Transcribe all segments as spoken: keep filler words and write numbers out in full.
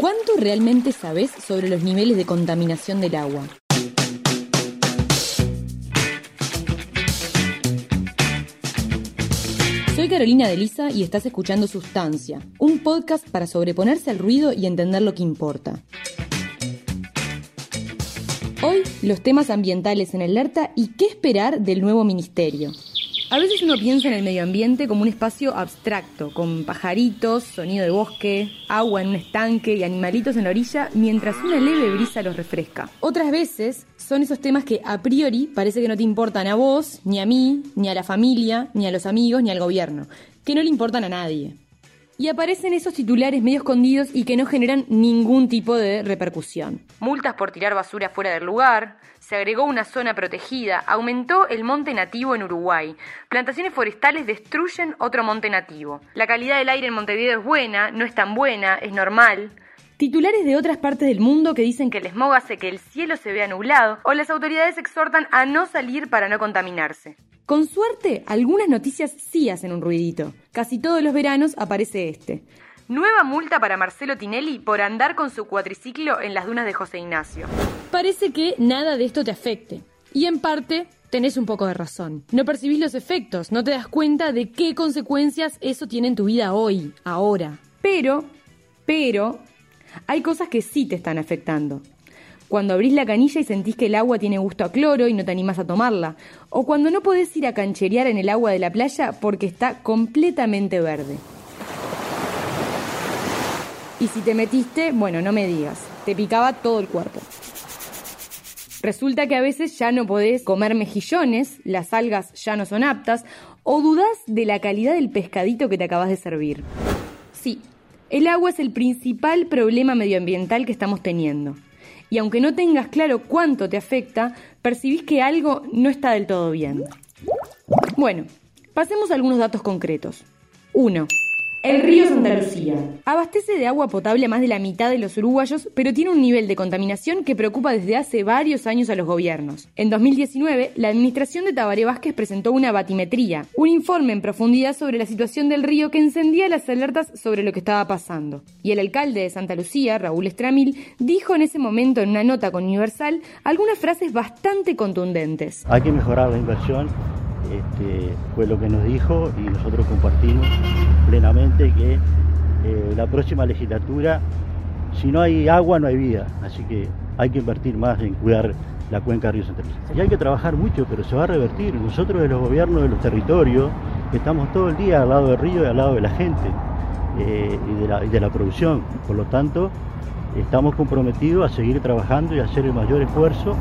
¿Cuánto realmente sabés sobre los niveles de contaminación del agua? Soy Carolina Delisa y estás escuchando Sustancia, un podcast para sobreponerse al ruido y entender lo que importa. Hoy, los temas ambientales en alerta y qué esperar del nuevo ministerio. A veces uno piensa en el medio ambiente como un espacio abstracto, con pajaritos, sonido de bosque, agua en un estanque y animalitos en la orilla, mientras una leve brisa los refresca. Otras veces son esos temas que a priori parece que no te importan a vos, ni a mí, ni a la familia, ni a los amigos, ni al gobierno, que no le importan a nadie. Y aparecen esos titulares medio escondidos y que no generan ningún tipo de repercusión. Multas por tirar basura fuera del lugar, se agregó una zona protegida, aumentó el monte nativo en Uruguay, plantaciones forestales destruyen otro monte nativo, la calidad del aire en Montevideo es buena, no es tan buena, es normal. Titulares de otras partes del mundo que dicen que el smog hace que el cielo se vea nublado o las autoridades exhortan a no salir para no contaminarse. Con suerte, algunas noticias sí hacen un ruidito. Casi todos los veranos aparece este. Nueva multa para Marcelo Tinelli por andar con su cuatriciclo en las dunas de José Ignacio. Parece que nada de esto te afecte. Y en parte, tenés un poco de razón. No percibís los efectos, no te das cuenta de qué consecuencias eso tiene en tu vida hoy, ahora. Pero, pero, hay cosas que sí te están afectando. Cuando abrís la canilla y sentís que el agua tiene gusto a cloro y no te animás a tomarla. O cuando no podés ir a cancherear en el agua de la playa porque está completamente verde. Y si te metiste, bueno, no me digas, te picaba todo el cuerpo. Resulta que a veces ya no podés comer mejillones, las algas ya no son aptas, o dudás de la calidad del pescadito que te acabas de servir. Sí, el agua es el principal problema medioambiental que estamos teniendo. Y aunque no tengas claro cuánto te afecta, percibís que algo no está del todo bien. Bueno, pasemos a algunos datos concretos. uno. El río Santa Lucía abastece de agua potable a más de la mitad de los uruguayos, pero tiene un nivel de contaminación que preocupa desde hace varios años a los gobiernos. En dos mil diecinueve, la administración de Tabaré Vázquez presentó una batimetría, un informe en profundidad sobre la situación del río que encendía las alertas sobre lo que estaba pasando. Y el alcalde de Santa Lucía, Raúl Estramil, dijo en ese momento en una nota con Universal algunas frases bastante contundentes. Hay que mejorar la inversión. Este, fue lo que nos dijo y nosotros compartimos plenamente que eh, la próxima legislatura, si no hay agua no hay vida, así que hay que invertir más en cuidar la cuenca río Santa Lucía. Y hay que trabajar mucho, pero se va a revertir. Nosotros de los gobiernos de los territorios estamos todo el día al lado del río y al lado de la gente eh, y, de la, y de la producción, por lo tanto estamos comprometidos a seguir trabajando y a hacer el mayor esfuerzo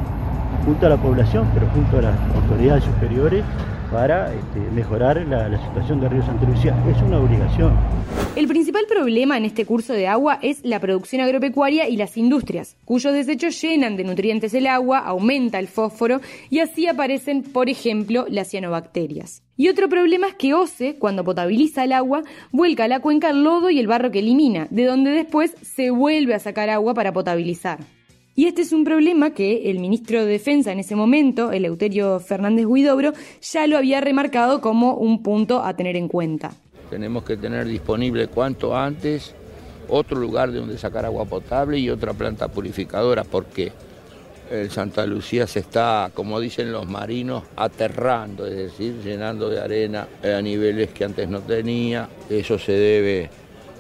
junto a la población, pero junto a las autoridades superiores, para este, mejorar la, la situación del río Santa Lucía. Es una obligación. El principal problema en este curso de agua es la producción agropecuaria y las industrias, cuyos desechos llenan de nutrientes el agua, aumenta el fósforo y así aparecen, por ejemplo, las cianobacterias. Y otro problema es que OCE, cuando potabiliza el agua, vuelca a la cuenca el lodo y el barro que elimina, de donde después se vuelve a sacar agua para potabilizar. Y este es un problema que el ministro de Defensa en ese momento, Eleuterio Fernández Huidobro, ya lo había remarcado como un punto a tener en cuenta. Tenemos que tener disponible cuanto antes otro lugar de donde sacar agua potable y otra planta purificadora, porque el Santa Lucía se está, como dicen los marinos, aterrando, es decir, llenando de arena a niveles que antes no tenía. Eso se debe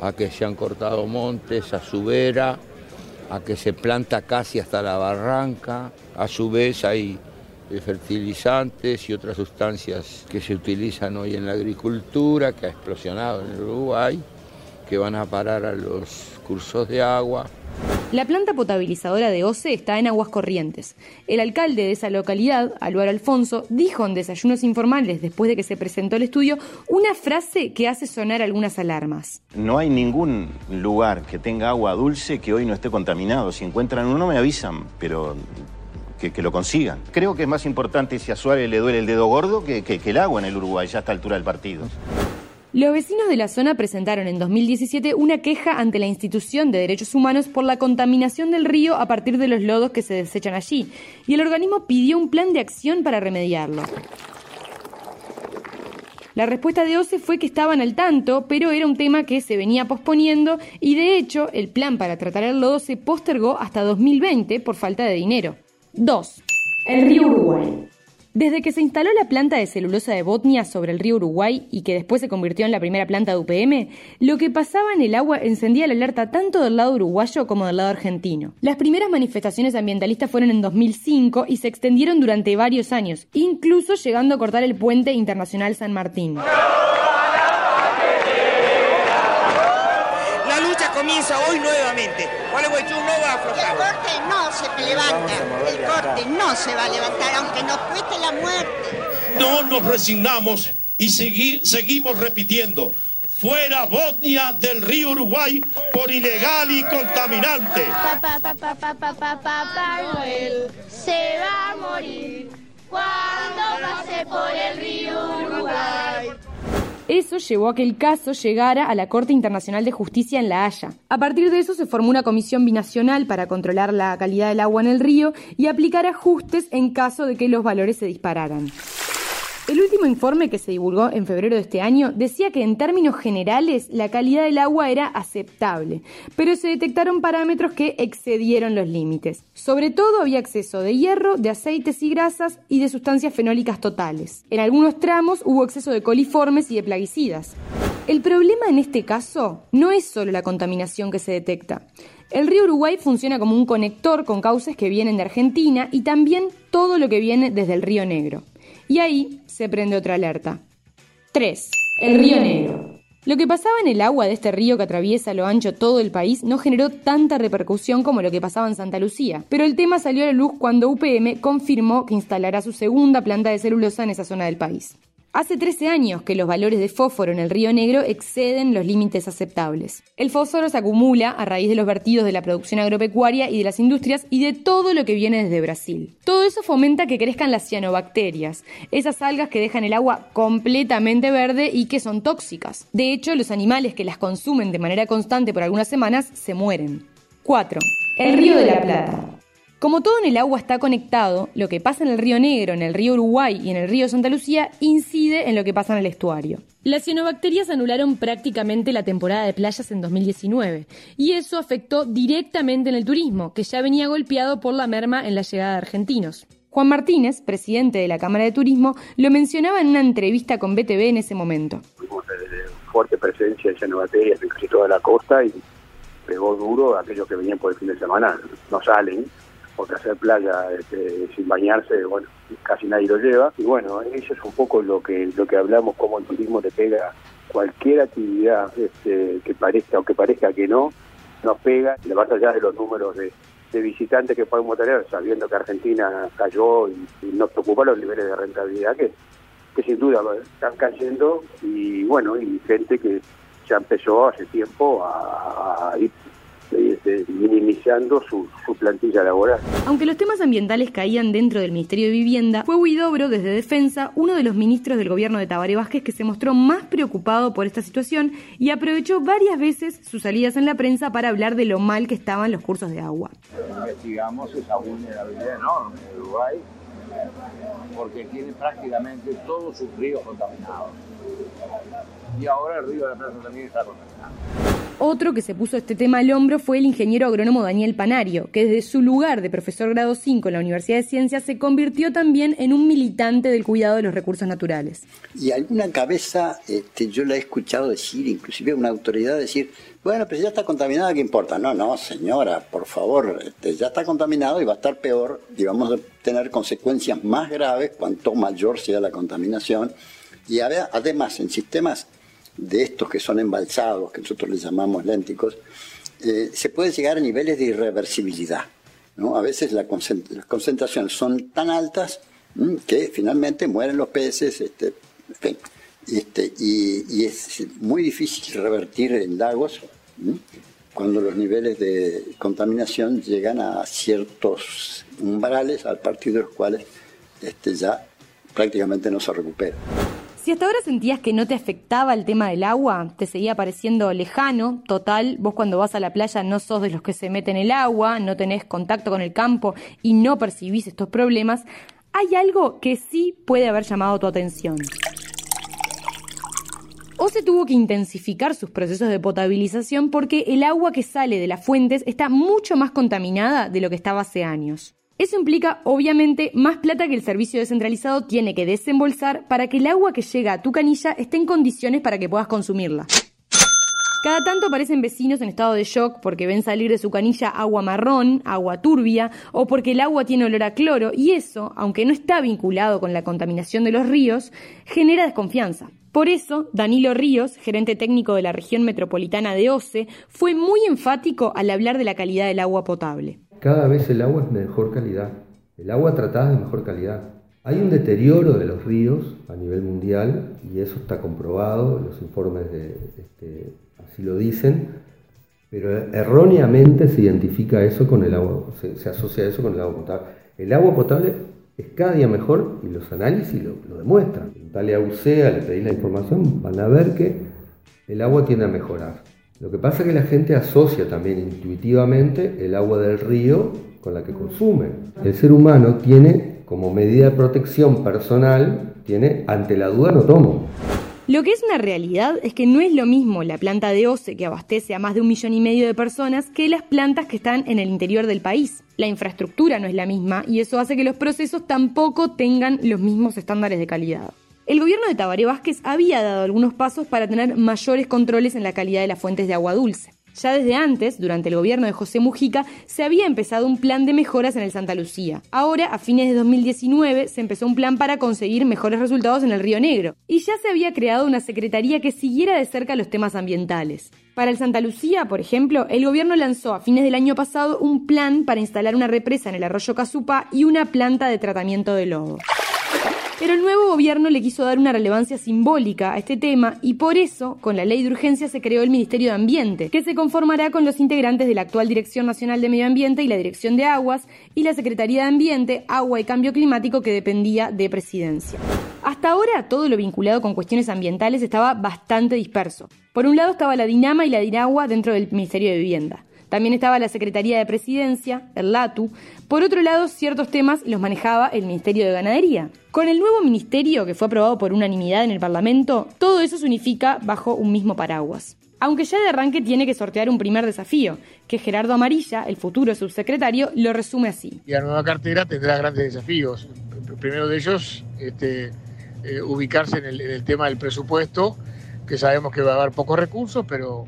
a que se han cortado montes, a su vera, a que se planta casi hasta la barranca. A su vez hay fertilizantes y otras sustancias que se utilizan hoy en la agricultura, que ha explosionado en el Uruguay, que van a parar a los cursos de agua. La planta potabilizadora de OCE está en Aguascorrientes. El alcalde de esa localidad, Álvaro Alfonso, dijo en desayunos informales después de que se presentó el estudio una frase que hace sonar algunas alarmas. No hay ningún lugar que tenga agua dulce que hoy no esté contaminado. Si encuentran uno me avisan, pero que, que lo consigan. Creo que es más importante si a Suárez le duele el dedo gordo que, que, que el agua en el Uruguay ya a esta altura del partido. Los vecinos de la zona presentaron en dos mil diecisiete una queja ante la Institución de Derechos Humanos por la contaminación del río a partir de los lodos que se desechan allí, y el organismo pidió un plan de acción para remediarlo. La respuesta de O C E fue que estaban al tanto, pero era un tema que se venía posponiendo y de hecho el plan para tratar el lodo se postergó hasta dos mil veinte por falta de dinero. dos. El río Uruguay. Desde que se instaló la planta de celulosa de Botnia sobre el río Uruguay y que después se convirtió en la primera planta de U P M, lo que pasaba en el agua encendía la alerta tanto del lado uruguayo como del lado argentino. Las primeras manifestaciones ambientalistas fueron en dos mil cinco y se extendieron durante varios años, incluso llegando a cortar el puente internacional San Martín. La lucha comienza hoy nuevamente. Gualeguaychú no va a aflojar. El corte no se levanta, el corte no se va a levantar, aunque nos cueste la muerte. No nos resignamos y segui- seguimos repitiendo, fuera Botnia del río Uruguay por ilegal y contaminante. Papá, papá, papá, papá, papá Noel se va a morir cuando pase por el río Uruguay. Eso llevó a que el caso llegara a la Corte Internacional de Justicia en La Haya. A partir de eso se formó una comisión binacional para controlar la calidad del agua en el río y aplicar ajustes en caso de que los valores se dispararan. El último informe que se divulgó en febrero de este año decía que en términos generales la calidad del agua era aceptable, pero se detectaron parámetros que excedieron los límites. Sobre todo había exceso de hierro, de aceites y grasas y de sustancias fenólicas totales. En algunos tramos hubo exceso de coliformes y de plaguicidas. El problema en este caso no es solo la contaminación que se detecta. El río Uruguay funciona como un conector con cauces que vienen de Argentina y también todo lo que viene desde el Río Negro. Y ahí se prende otra alerta. tres. El río Negro. Lo que pasaba en el agua de este río que atraviesa a lo ancho todo el país no generó tanta repercusión como lo que pasaba en Santa Lucía, pero el tema salió a la luz cuando U P M confirmó que instalará su segunda planta de celulosa en esa zona del país. Hace trece años que los valores de fósforo en el río Negro exceden los límites aceptables. El fósforo se acumula a raíz de los vertidos de la producción agropecuaria y de las industrias y de todo lo que viene desde Brasil. Todo eso fomenta que crezcan las cianobacterias, esas algas que dejan el agua completamente verde y que son tóxicas. De hecho, los animales que las consumen de manera constante por algunas semanas se mueren. cuatro. El río de la Plata. Como todo en el agua está conectado, lo que pasa en el río Negro, en el río Uruguay y en el río Santa Lucía incide en lo que pasa en el estuario. Las cianobacterias anularon prácticamente la temporada de playas en dos mil diecinueve y eso afectó directamente en el turismo, que ya venía golpeado por la merma en la llegada de argentinos. Juan Martínez, presidente de la Cámara de Turismo, lo mencionaba en una entrevista con B T V en ese momento. Tuvimos fuerte presencia de cianobacterias en casi toda la costa y pegó duro a aquellos que venían por el fin de semana, no salen. Porque hacer playa este, sin bañarse, bueno, casi nadie lo lleva. Y bueno, eso es un poco lo que lo que hablamos, cómo el turismo le pega cualquier actividad este, que parezca o que parezca que no, nos pega. Y más allá de los números de, de visitantes que podemos tener, sabiendo que Argentina cayó y, y nos preocupa los niveles de rentabilidad que, que sin duda están cayendo. Y bueno, y gente que ya empezó hace tiempo a, a ir minimizando su, su plantilla laboral. Aunque los temas ambientales caían dentro del Ministerio de Vivienda, fue Huidobro, desde Defensa, uno de los ministros del gobierno de Tabaré Vázquez que se mostró más preocupado por esta situación y aprovechó varias veces sus salidas en la prensa para hablar de lo mal que estaban los cursos de agua. Investigamos esa vulnerabilidad enorme de Uruguay porque tiene prácticamente todos sus ríos contaminados. Y ahora el río de la Plaza también está contaminado. Otro que se puso este tema al hombro fue el ingeniero agrónomo Daniel Panario, que desde su lugar de profesor grado cinco en la Universidad de Ciencias se convirtió también en un militante del cuidado de los recursos naturales. Y alguna cabeza este, yo la he escuchado decir, inclusive una autoridad decir, bueno, pero si ya está contaminada, ¿qué importa? No, no, señora, por favor, este, ya está contaminado y va a estar peor y vamos a tener consecuencias más graves cuanto mayor sea la contaminación. Y además, en sistemas de estos que son embalsados, que nosotros les llamamos lénticos, eh, se puede llegar a niveles de irreversibilidad, ¿no? A veces la concent- las concentraciones son tan altas ¿m? que finalmente mueren los peces, este, en fin, este, y, y es muy difícil revertir en lagos ¿m? cuando los niveles de contaminación llegan a ciertos umbrales a partir de los cuales este, ya prácticamente no se recupera. Si hasta ahora sentías que no te afectaba el tema del agua, te seguía pareciendo lejano, total, vos cuando vas a la playa no sos de los que se meten el agua, no tenés contacto con el campo y no percibís estos problemas, hay algo que sí puede haber llamado tu atención. o se tuvo que intensificar sus procesos de potabilización porque el agua que sale de las fuentes está mucho más contaminada de lo que estaba hace años. Eso implica, obviamente, más plata que el servicio descentralizado tiene que desembolsar para que el agua que llega a tu canilla esté en condiciones para que puedas consumirla. Cada tanto aparecen vecinos en estado de shock porque ven salir de su canilla agua marrón, agua turbia, o porque el agua tiene olor a cloro, y eso, aunque no está vinculado con la contaminación de los ríos, genera desconfianza. Por eso, Danilo Ríos, gerente técnico de la región metropolitana de O C E, fue muy enfático al hablar de la calidad del agua potable. Cada vez el agua es de mejor calidad, el agua tratada es de mejor calidad. Hay un deterioro de los ríos a nivel mundial, y eso está comprobado, los informes de... Este, así lo dicen, pero erróneamente se identifica eso con el agua, se, se asocia eso con el agua potable. El agua potable es cada día mejor y los análisis lo, lo demuestran. Dale a UCEA, le pedí la información, van a ver que el agua tiende a mejorar. Lo que pasa es que la gente asocia también intuitivamente el agua del río con la que consume. El ser humano tiene, como medida de protección personal, tiene ante la duda no tomo. Lo que es una realidad es que no es lo mismo la planta de O C E, que abastece a más de un millón y medio de personas, que las plantas que están en el interior del país. La infraestructura no es la misma y eso hace que los procesos tampoco tengan los mismos estándares de calidad. El gobierno de Tabaré Vázquez había dado algunos pasos para tener mayores controles en la calidad de las fuentes de agua dulce. Ya desde antes, durante el gobierno de José Mujica, se había empezado un plan de mejoras en el Santa Lucía. Ahora, a fines de dos mil diecinueve, se empezó un plan para conseguir mejores resultados en el Río Negro. Y ya se había creado una secretaría que siguiera de cerca los temas ambientales. Para el Santa Lucía, por ejemplo, el gobierno lanzó a fines del año pasado un plan para instalar una represa en el Arroyo Casupá y una planta de tratamiento de lodo. Pero el nuevo gobierno le quiso dar una relevancia simbólica a este tema y por eso, con la ley de urgencia, se creó el Ministerio de Ambiente, que se conformará con los integrantes de la actual Dirección Nacional de Medio Ambiente y la Dirección de Aguas y la Secretaría de Ambiente, Agua y Cambio Climático, que dependía de Presidencia. Hasta ahora, todo lo vinculado con cuestiones ambientales estaba bastante disperso. Por un lado estaba la Dinama y la Dinagua dentro del Ministerio de Vivienda. También estaba la Secretaría de Presidencia, el LATU. Por otro lado, ciertos temas los manejaba el Ministerio de Ganadería. Con el nuevo ministerio, que fue aprobado por unanimidad en el Parlamento, todo eso se unifica bajo un mismo paraguas. Aunque ya de arranque tiene que sortear un primer desafío, que Gerardo Amarilla, el futuro subsecretario, lo resume así. La nueva cartera tendrá grandes desafíos. El primero de ellos, este, eh, ubicarse en el, en el tema del presupuesto, que sabemos que va a haber pocos recursos, pero...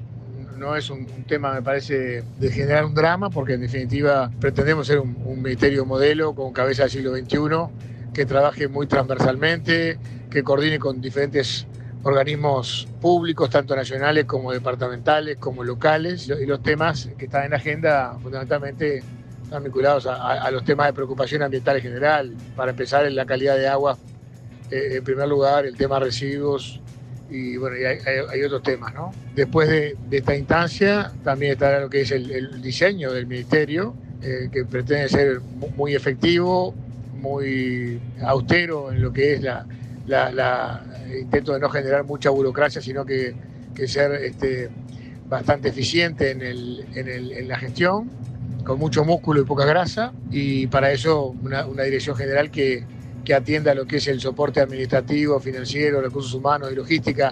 no es un, un tema, me parece, de generar un drama, porque en definitiva pretendemos ser un, un ministerio modelo con cabeza del siglo veintiuno, que trabaje muy transversalmente, que coordine con diferentes organismos públicos, tanto nacionales como departamentales, como locales, y los temas que están en la agenda fundamentalmente están vinculados a, a, a los temas de preocupación ambiental en general, para empezar en la calidad de agua, eh, en primer lugar, el tema residuos, y bueno, y hay, hay otros temas, ¿no? Después de, de esta instancia también estará lo que es el, el diseño del ministerio, eh, que pretende ser muy efectivo, muy austero en lo que es la, la, la el intento de no generar mucha burocracia, sino que, que ser este, bastante eficiente en, el, en, el, en la gestión, con mucho músculo y poca grasa, y para eso una, una dirección general que que atienda lo que es el soporte administrativo, financiero, recursos humanos y logística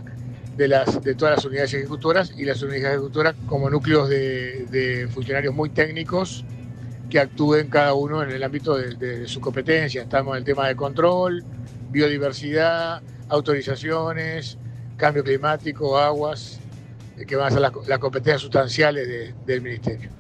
de, las, de todas las unidades ejecutoras y las unidades ejecutoras como núcleos de, de funcionarios muy técnicos que actúen cada uno en el ámbito de, de, de su competencia. Estamos en el tema de control, biodiversidad, autorizaciones, cambio climático, aguas, que van a ser las, las competencias sustanciales de, del Ministerio.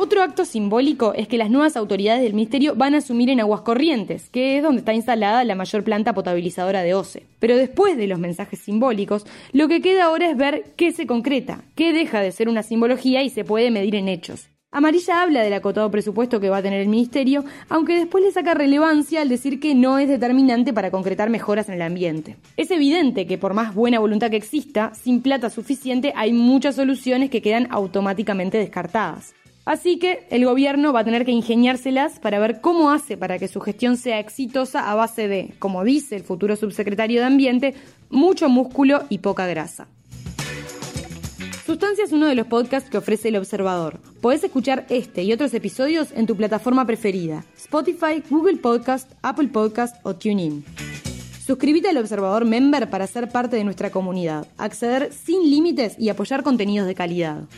Otro acto simbólico es que las nuevas autoridades del ministerio van a asumir en Aguascorrientes, que es donde está instalada la mayor planta potabilizadora de O C E. Pero después de los mensajes simbólicos, lo que queda ahora es ver qué se concreta, qué deja de ser una simbología y se puede medir en hechos. Amarilla habla del acotado presupuesto que va a tener el ministerio, aunque después le saca relevancia al decir que no es determinante para concretar mejoras en el ambiente. Es evidente que por más buena voluntad que exista, sin plata suficiente hay muchas soluciones que quedan automáticamente descartadas. Así que el gobierno va a tener que ingeniárselas para ver cómo hace para que su gestión sea exitosa a base de, como dice el futuro subsecretario de Ambiente, mucho músculo y poca grasa. Sustancia es uno de los podcasts que ofrece El Observador. Podés escuchar este y otros episodios en tu plataforma preferida: Spotify, Google Podcast, Apple Podcast o TuneIn. Suscríbete al Observador Member para ser parte de nuestra comunidad, acceder sin límites y apoyar contenidos de calidad.